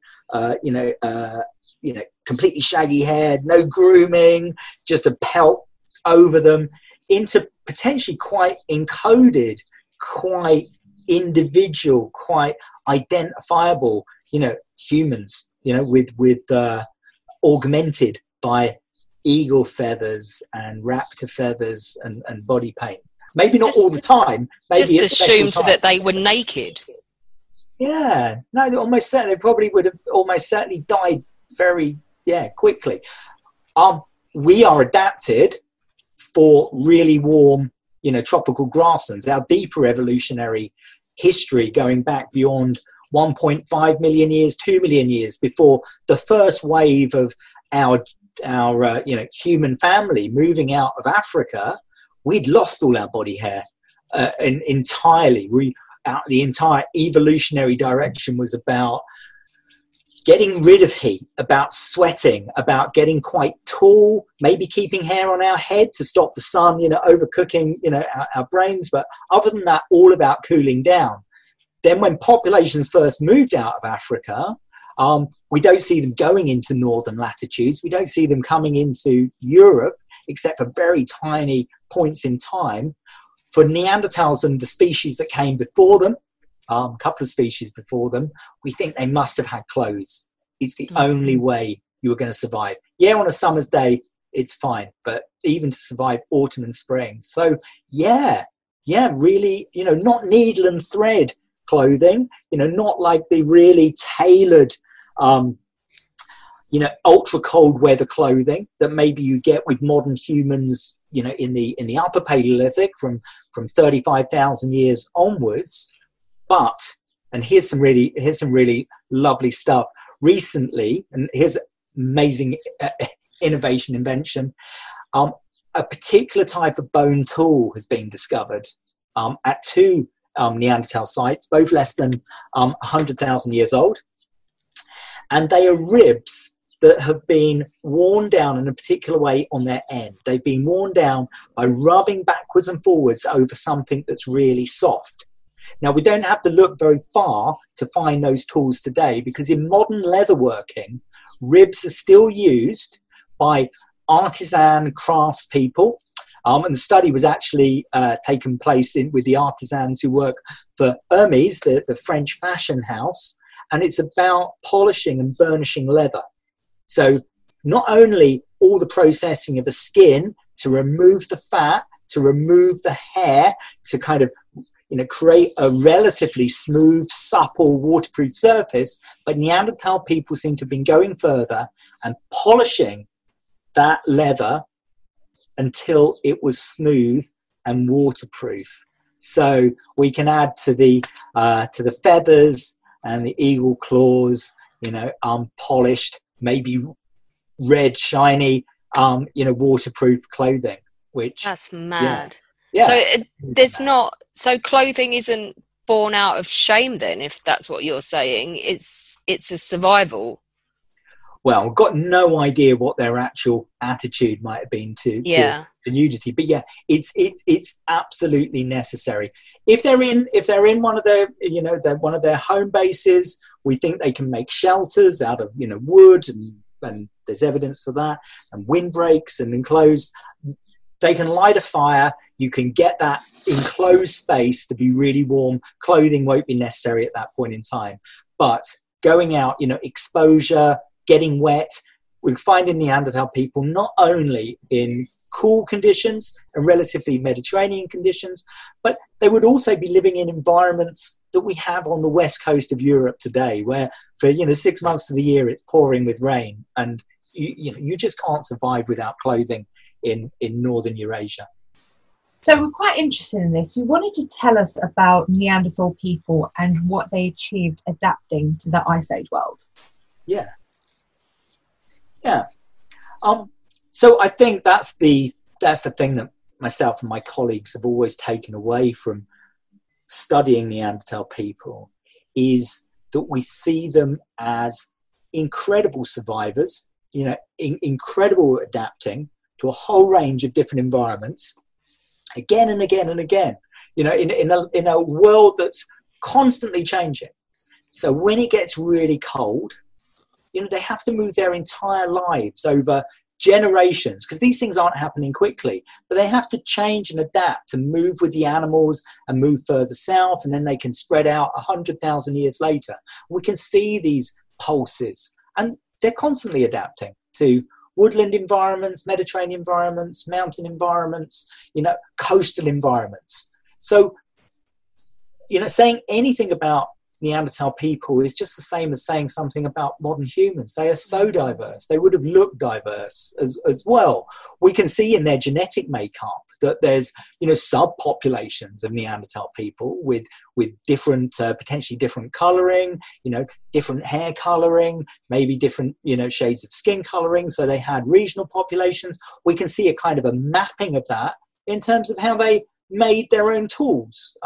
completely shaggy haired, no grooming, just a pelt over them, into potentially quite encoded, quite individual, quite identifiable, humans, with augmented by eagle feathers and raptor feathers and body paint. Maybe not just, all the time. Maybe just assumed that they were naked. Yeah. No, they probably would have almost certainly died very quickly. We are adapted for really warm you know, tropical grasslands. Our deeper evolutionary history going back beyond 1.5 million years, 2 million years before the first wave of our you know, human family moving out of Africa, we'd lost all our body hair entirely. The entire evolutionary direction was about getting rid of heat, about sweating, about getting quite tall, maybe keeping hair on our head to stop the sun, you know, overcooking, you know, our brains. But other than that, all about cooling down. Then when populations first moved out of Africa, we don't see them going into northern latitudes. We don't see them coming into Europe, except for very tiny points in time. For Neanderthals and the species that came before them, a couple of species before them, we think they must have had clothes. It's the only way you were going to survive. Yeah, on a summer's day, it's fine. But even to survive autumn and spring. So, yeah, really, you know, not needle and thread clothing, you know, not like the really tailored, you know, ultra cold weather clothing that maybe you get with modern humans, you know, in the upper Paleolithic from 35,000 years onwards. But, and here's some really lovely stuff recently, and here's amazing invention. A particular type of bone tool has been discovered at two Neanderthal sites, both less than 100,000 years old. And they are ribs that have been worn down in a particular way on their end. They've been worn down by rubbing backwards and forwards over something that's really soft. Now, we don't have to look very far to find those tools today, because in modern leatherworking, ribs are still used by artisan craftspeople. And the study was actually taken place with the artisans who work for Hermes, the French fashion house. And it's about polishing and burnishing leather. So not only all the processing of the skin to remove the fat, to remove the hair, to kind of, you know, create a relatively smooth, supple, waterproof surface, but Neanderthal people seem to have been going further and polishing that leather until it was smooth and waterproof. So we can add to the feathers and the eagle claws, you know, polished, maybe red, shiny, you know, waterproof clothing. Which, that's mad. Yeah. So so clothing isn't born out of shame then, if that's what you're saying. It's a survival. Well, I've got no idea what their actual attitude might have been to the nudity, but yeah, it's absolutely necessary. If they're in one of their, you know, one of their home bases, we think they can make shelters out of, you know, wood, and there's evidence for that, and windbreaks and enclosed. They can light a fire. You can get that enclosed space to be really warm. Clothing won't be necessary at that point in time. But going out, you know, exposure, getting wet, we're finding Neanderthal people not only in cool conditions and relatively Mediterranean conditions, but they would also be living in environments that we have on the west coast of Europe today, where for, you know, 6 months of the year it's pouring with rain, and you just can't survive without clothing in northern Eurasia. So we're quite interested in this. You wanted to tell us about Neanderthal people and what they achieved adapting to the Ice Age world. Yeah. So I think that's the thing that myself and my colleagues have always taken away from studying Neanderthal people, is that we see them as incredible survivors, you know, incredible adapting to a whole range of different environments again and again and again, you know, in a world that's constantly changing. So when it gets really cold, you know, they have to move their entire lives over generations, because these things aren't happening quickly, but they have to change and adapt and move with the animals and move further south, and then they can spread out 100,000 years later. We can see these pulses, and they're constantly adapting to woodland environments, Mediterranean environments, mountain environments, you know, coastal environments. So, you know, saying anything about Neanderthal people is just the same as saying something about modern humans. They are so diverse. They would have looked diverse as well. We can see in their genetic makeup that there's, you know, subpopulations of Neanderthal people with different, potentially different colouring, you know, different hair colouring, maybe different, you know, shades of skin colouring. So they had regional populations. We can see a kind of a mapping of that in terms of how they made their own tools,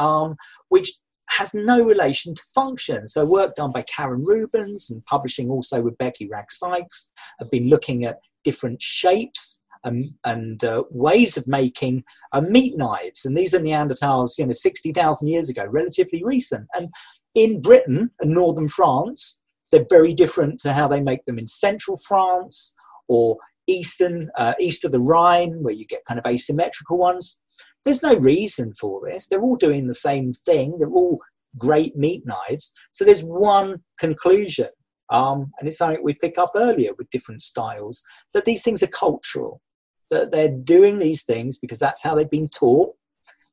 which has no relation to function. So work done by Karen Rubens and publishing also with Becky Rag Sykes have been looking at different shapes and ways of making meat knives. And these are Neanderthals, you know, 60,000 years ago, relatively recent. And in Britain and northern France, they're very different to how they make them in central France or eastern, east of the Rhine, where you get kind of asymmetrical ones. There's no reason for this. They're all doing the same thing. They're all great meat knives. So there's one conclusion, and it's something we pick up earlier with different styles, that these things are cultural, that they're doing these things because that's how they've been taught.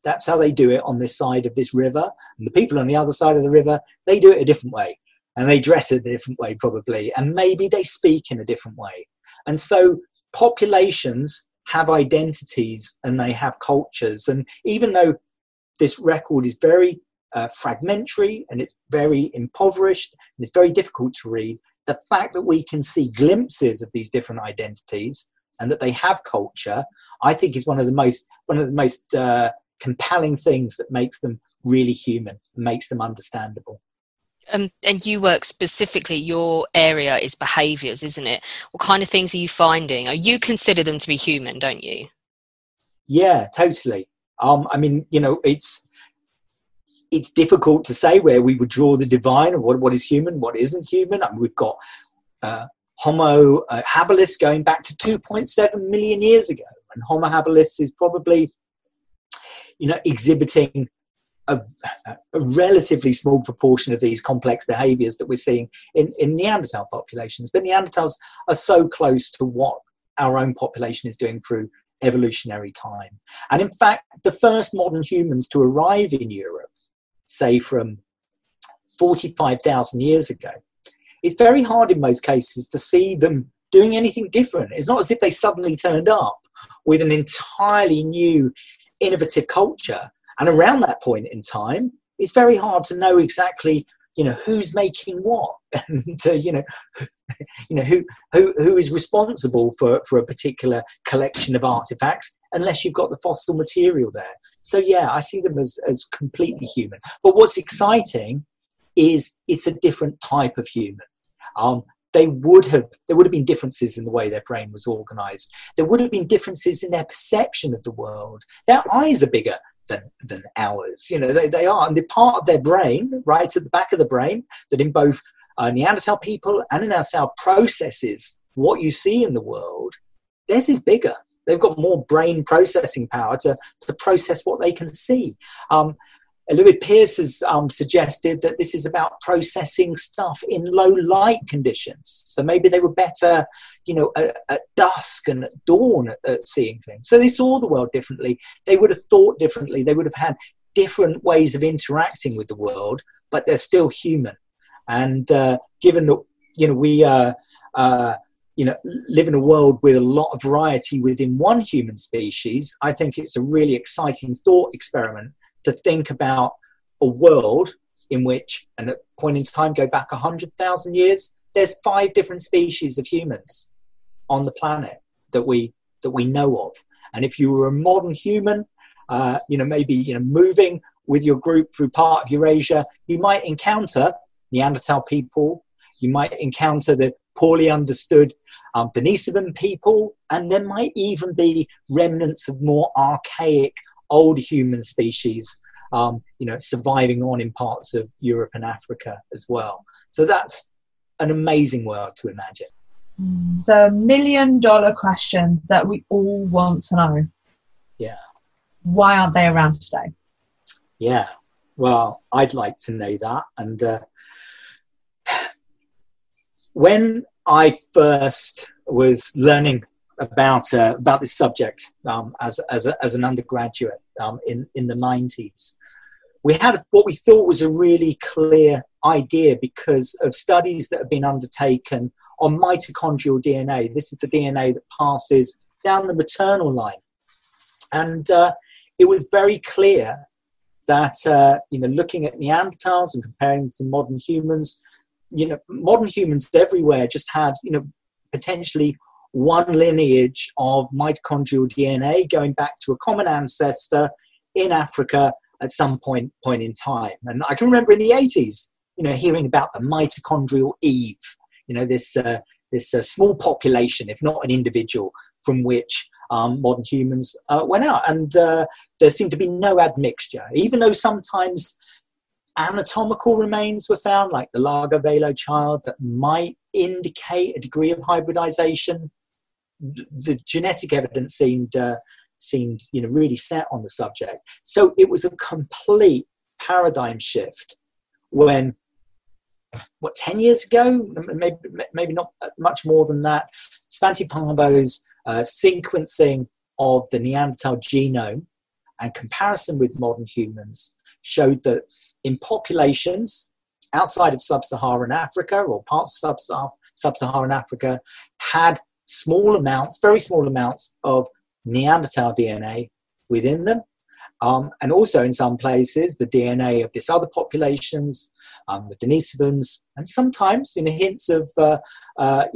That's how they do it on this side of this river. And the people on the other side of the river, they do it a different way. And they dress a different way, probably. And maybe they speak in a different way. And so populations have identities and they have cultures. And even though this record is very fragmentary and it's very impoverished and it's very difficult to read, the fact that we can see glimpses of these different identities and that they have culture, I think is one of the most compelling things that makes them really human, makes them understandable. And you work specifically, your area is behaviours, isn't it? What kind of things are you finding? You consider them to be human, don't you? Yeah, totally. I mean, you know, it's difficult to say where we would draw the divine or what is human, what isn't human. I mean, we've got Homo habilis going back to 2.7 million years ago, and Homo habilis is probably, you know, exhibiting a relatively small proportion of these complex behaviours that we're seeing in Neanderthal populations. But Neanderthals are so close to what our own population is doing through evolutionary time. And in fact, the first modern humans to arrive in Europe, say from 45,000 years ago, it's very hard in most cases to see them doing anything different. It's not as if they suddenly turned up with an entirely new, innovative culture. And around that point in time, it's very hard to know exactly, you know, who's making what, and you know who is responsible for a particular collection of artifacts, unless you've got the fossil material there. So yeah, I see them as completely human. But what's exciting is it's a different type of human. There would have been differences in the way their brain was organised. There would have been differences in their perception of the world. Their eyes are bigger than ours, you know, they are, and the part of their brain right at the back of the brain that in both Neanderthal people and in ourselves processes what you see in the world, theirs is bigger. They've got more brain processing power to process what they can see. Louis Pierce has suggested that this is about processing stuff in low light conditions. So maybe they were better, you know, at dusk and at dawn at seeing things. So they saw the world differently. They would have thought differently. They would have had different ways of interacting with the world, but they're still human. And given that, you know, we you know, live in a world with a lot of variety within one human species, I think it's a really exciting thought experiment to think about a world in which, and at a point in time, go back 100,000 years, there's 5 different species of humans on the planet that we know of. And if you were a modern human, you know, maybe, you know, moving with your group through part of Eurasia, you might encounter Neanderthal people, you might encounter the poorly understood Denisovan people, and there might even be remnants of more archaic old human species, you know, surviving on in parts of Europe and Africa as well. So that's an amazing world to imagine. The $1 million question that we all want to know. Yeah. Why aren't they around today? Yeah. Well, I'd like to know that. And when I first was learning about this subject as an undergraduate in the 90s, we had what we thought was a really clear idea because of studies that have been undertaken on mitochondrial DNA. This is the DNA that passes down the maternal line. And it was very clear that, looking at Neanderthals and comparing them to modern humans, modern humans everywhere just had, potentially one lineage of mitochondrial DNA going back to a common ancestor in Africa at some point in time. And I can remember in the 80s, hearing about the mitochondrial Eve, this small population, if not an individual, from which modern humans went out. And there seemed to be no admixture, even though sometimes anatomical remains were found, like the Lagar Velho child, that might indicate a degree of hybridization. The genetic evidence seemed really set on the subject. So it was a complete paradigm shift when, 10 years ago, maybe not much more than that, Svante Paavo's sequencing of the Neanderthal genome and comparison with modern humans showed that in populations outside of sub-Saharan Africa, or parts of sub-Saharan Africa, had small amounts, very small amounts of Neanderthal DNA within them. And also in some places, the DNA of these other populations, the Denisovans, and sometimes hints of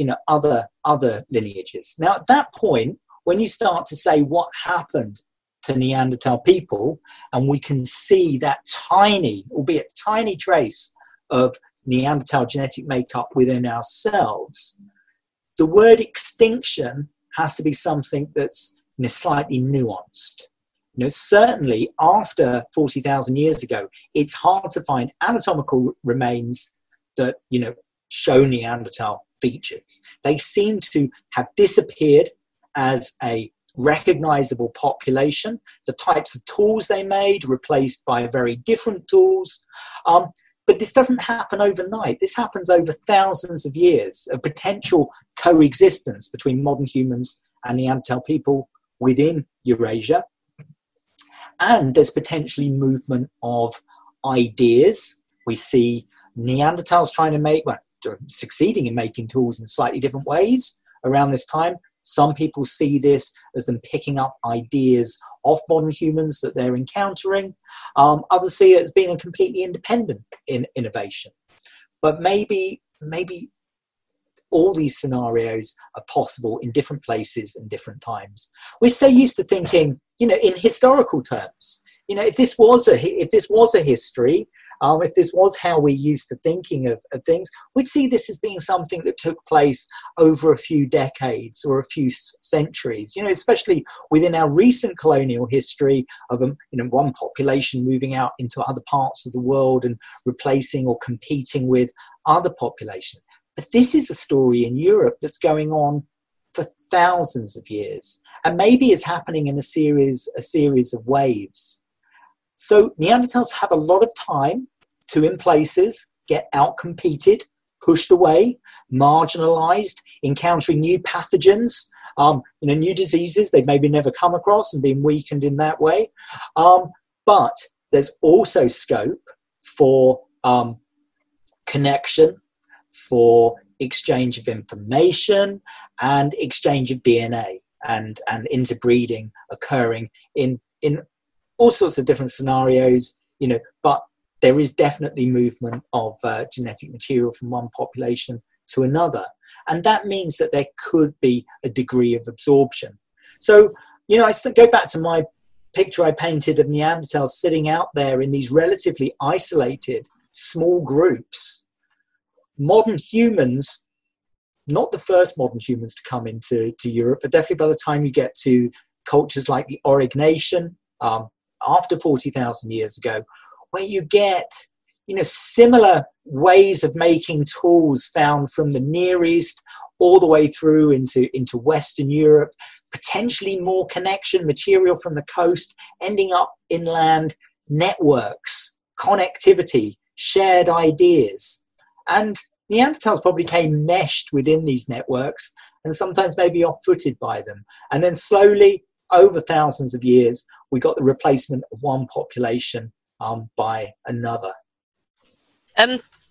other lineages. Now, at that point, when you start to say what happened to Neanderthal people, and we can see that tiny, albeit tiny, trace of Neanderthal genetic makeup within ourselves, the word extinction has to be something that's slightly nuanced. Certainly after 40,000 years ago, it's hard to find anatomical remains that, show Neanderthal features. They seem to have disappeared as a recognizable population. The types of tools they made replaced by very different tools. But this doesn't happen overnight. This happens over thousands of years of potential coexistence between modern humans and Neanderthal people within Eurasia. And there's potentially movement of ideas. We see Neanderthals trying to succeeding in making tools in slightly different ways around this time. Some people see this as them picking up ideas of modern humans that they're encountering. Others see it as being a completely independent innovation. But maybe all these scenarios are possible in different places and different times. We're so used to thinking, in historical terms. If this was a history, if this was how we're used to thinking of things, we'd see this as being something that took place over a few decades or a few centuries, especially within our recent colonial history of one population moving out into other parts of the world and replacing or competing with other populations. But this is a story in Europe that's going on for thousands of years, and maybe is happening in a series of waves. So Neanderthals have a lot of time to, in places, get out-competed, pushed away, marginalized, encountering new pathogens, new diseases they've maybe never come across and been weakened in that way. But there's also scope for connection, for exchange of information and exchange of DNA and interbreeding occurring in all sorts of different scenarios, but there is definitely movement of genetic material from one population to another. And that means that there could be a degree of absorption. So, I still go back to my picture I painted of Neanderthals sitting out there in these relatively isolated small groups. Modern humans, not the first modern humans to come into Europe, but definitely by the time you get to cultures like the Aurignacian, after 40,000 years ago, where you get, similar ways of making tools found from the Near East all the way through into Western Europe, potentially more connection material from the coast, ending up inland, networks, connectivity, shared ideas. And Neanderthals probably came meshed within these networks and sometimes maybe off-footed by them. And then slowly, over thousands of years, we got the replacement of one population by another.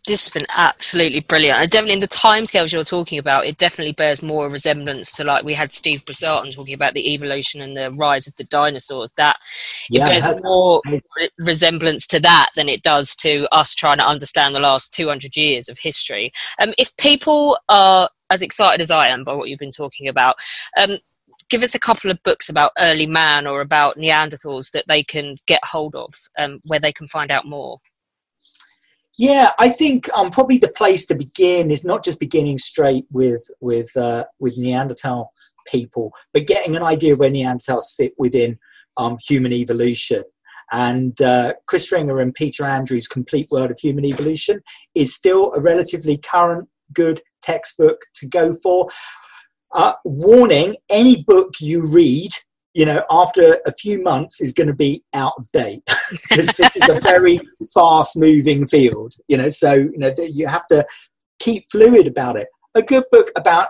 just been absolutely brilliant. And definitely in the timescales you're talking about, it definitely bears more resemblance to, like, we had Steve Brissarton talking about the evolution and the rise of the dinosaurs. That it bears more resemblance to that than it does to us trying to understand the last 200 years of history. If people are as excited as I am by what you've been talking about, give us a couple of books about early man or about Neanderthals that they can get hold of, where they can find out more. Yeah, I think probably the place to begin is not just beginning straight with Neanderthal people, but getting an idea where Neanderthals sit within human evolution. And Chris Stringer and Peter Andrews' Complete World of Human Evolution is still a relatively current, good textbook to go for. Warning, any book you read, you know, after a few months is going to be out of date because this is a very fast moving field, you know, so, you know, you have to keep fluid about it. A good book about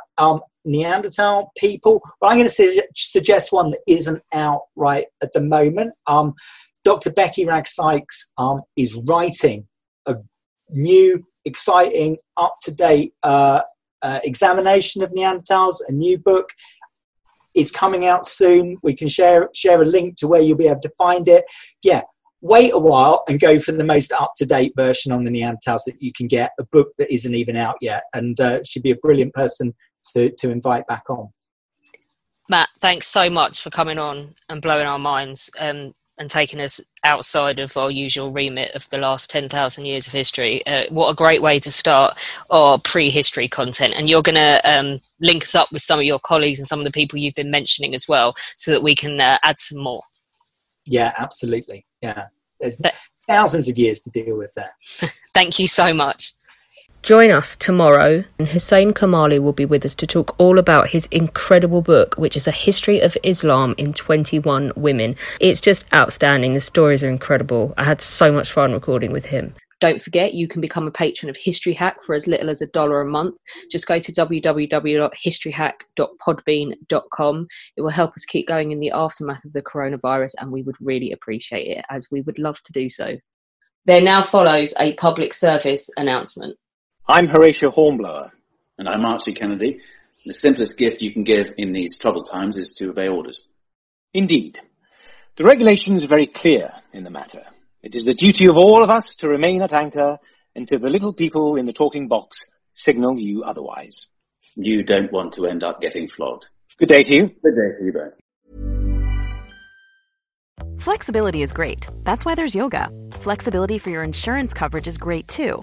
Neanderthal people, but I'm going to suggest one that isn't out right at the moment. Dr. Becky Rag Sykes is writing a new, exciting, up-to-date examination of Neanderthals, a new book. It's coming out soon. We can share a link to where you'll be able to find it. Yeah, wait a while and go for the most up-to-date version on the Neanderthals that you can get, a book that isn't even out yet, and she'd be a brilliant person to invite back on. Matt, thanks so much for coming on and blowing our minds and taking us outside of our usual remit of the last 10,000 years of history. What a great way to start our pre-history content. And you're going to link us up with some of your colleagues and some of the people you've been mentioning as well, so that we can add some more. Yeah, absolutely. Yeah. There's thousands of years to deal with that. Thank you so much. Join us tomorrow, and Hussein Kamali will be with us to talk all about his incredible book, which is A History of Islam in 21 Women. It's just outstanding. The stories are incredible. I had so much fun recording with him. Don't forget, you can become a patron of History Hack for as little as $1 a month. Just go to www.historyhack.podbean.com. It will help us keep going in the aftermath of the coronavirus, and we would really appreciate it, as we would love to do so. There now follows a public service announcement. I'm Horatia Hornblower. And I'm Archie Kennedy. The simplest gift you can give in these troubled times is to obey orders. Indeed. The regulations are very clear in the matter. It is the duty of all of us to remain at anchor until the little people in the talking box signal you otherwise. You don't want to end up getting flogged. Good day to you. Good day to you both. Flexibility is great. That's why there's yoga. Flexibility for your insurance coverage is great too.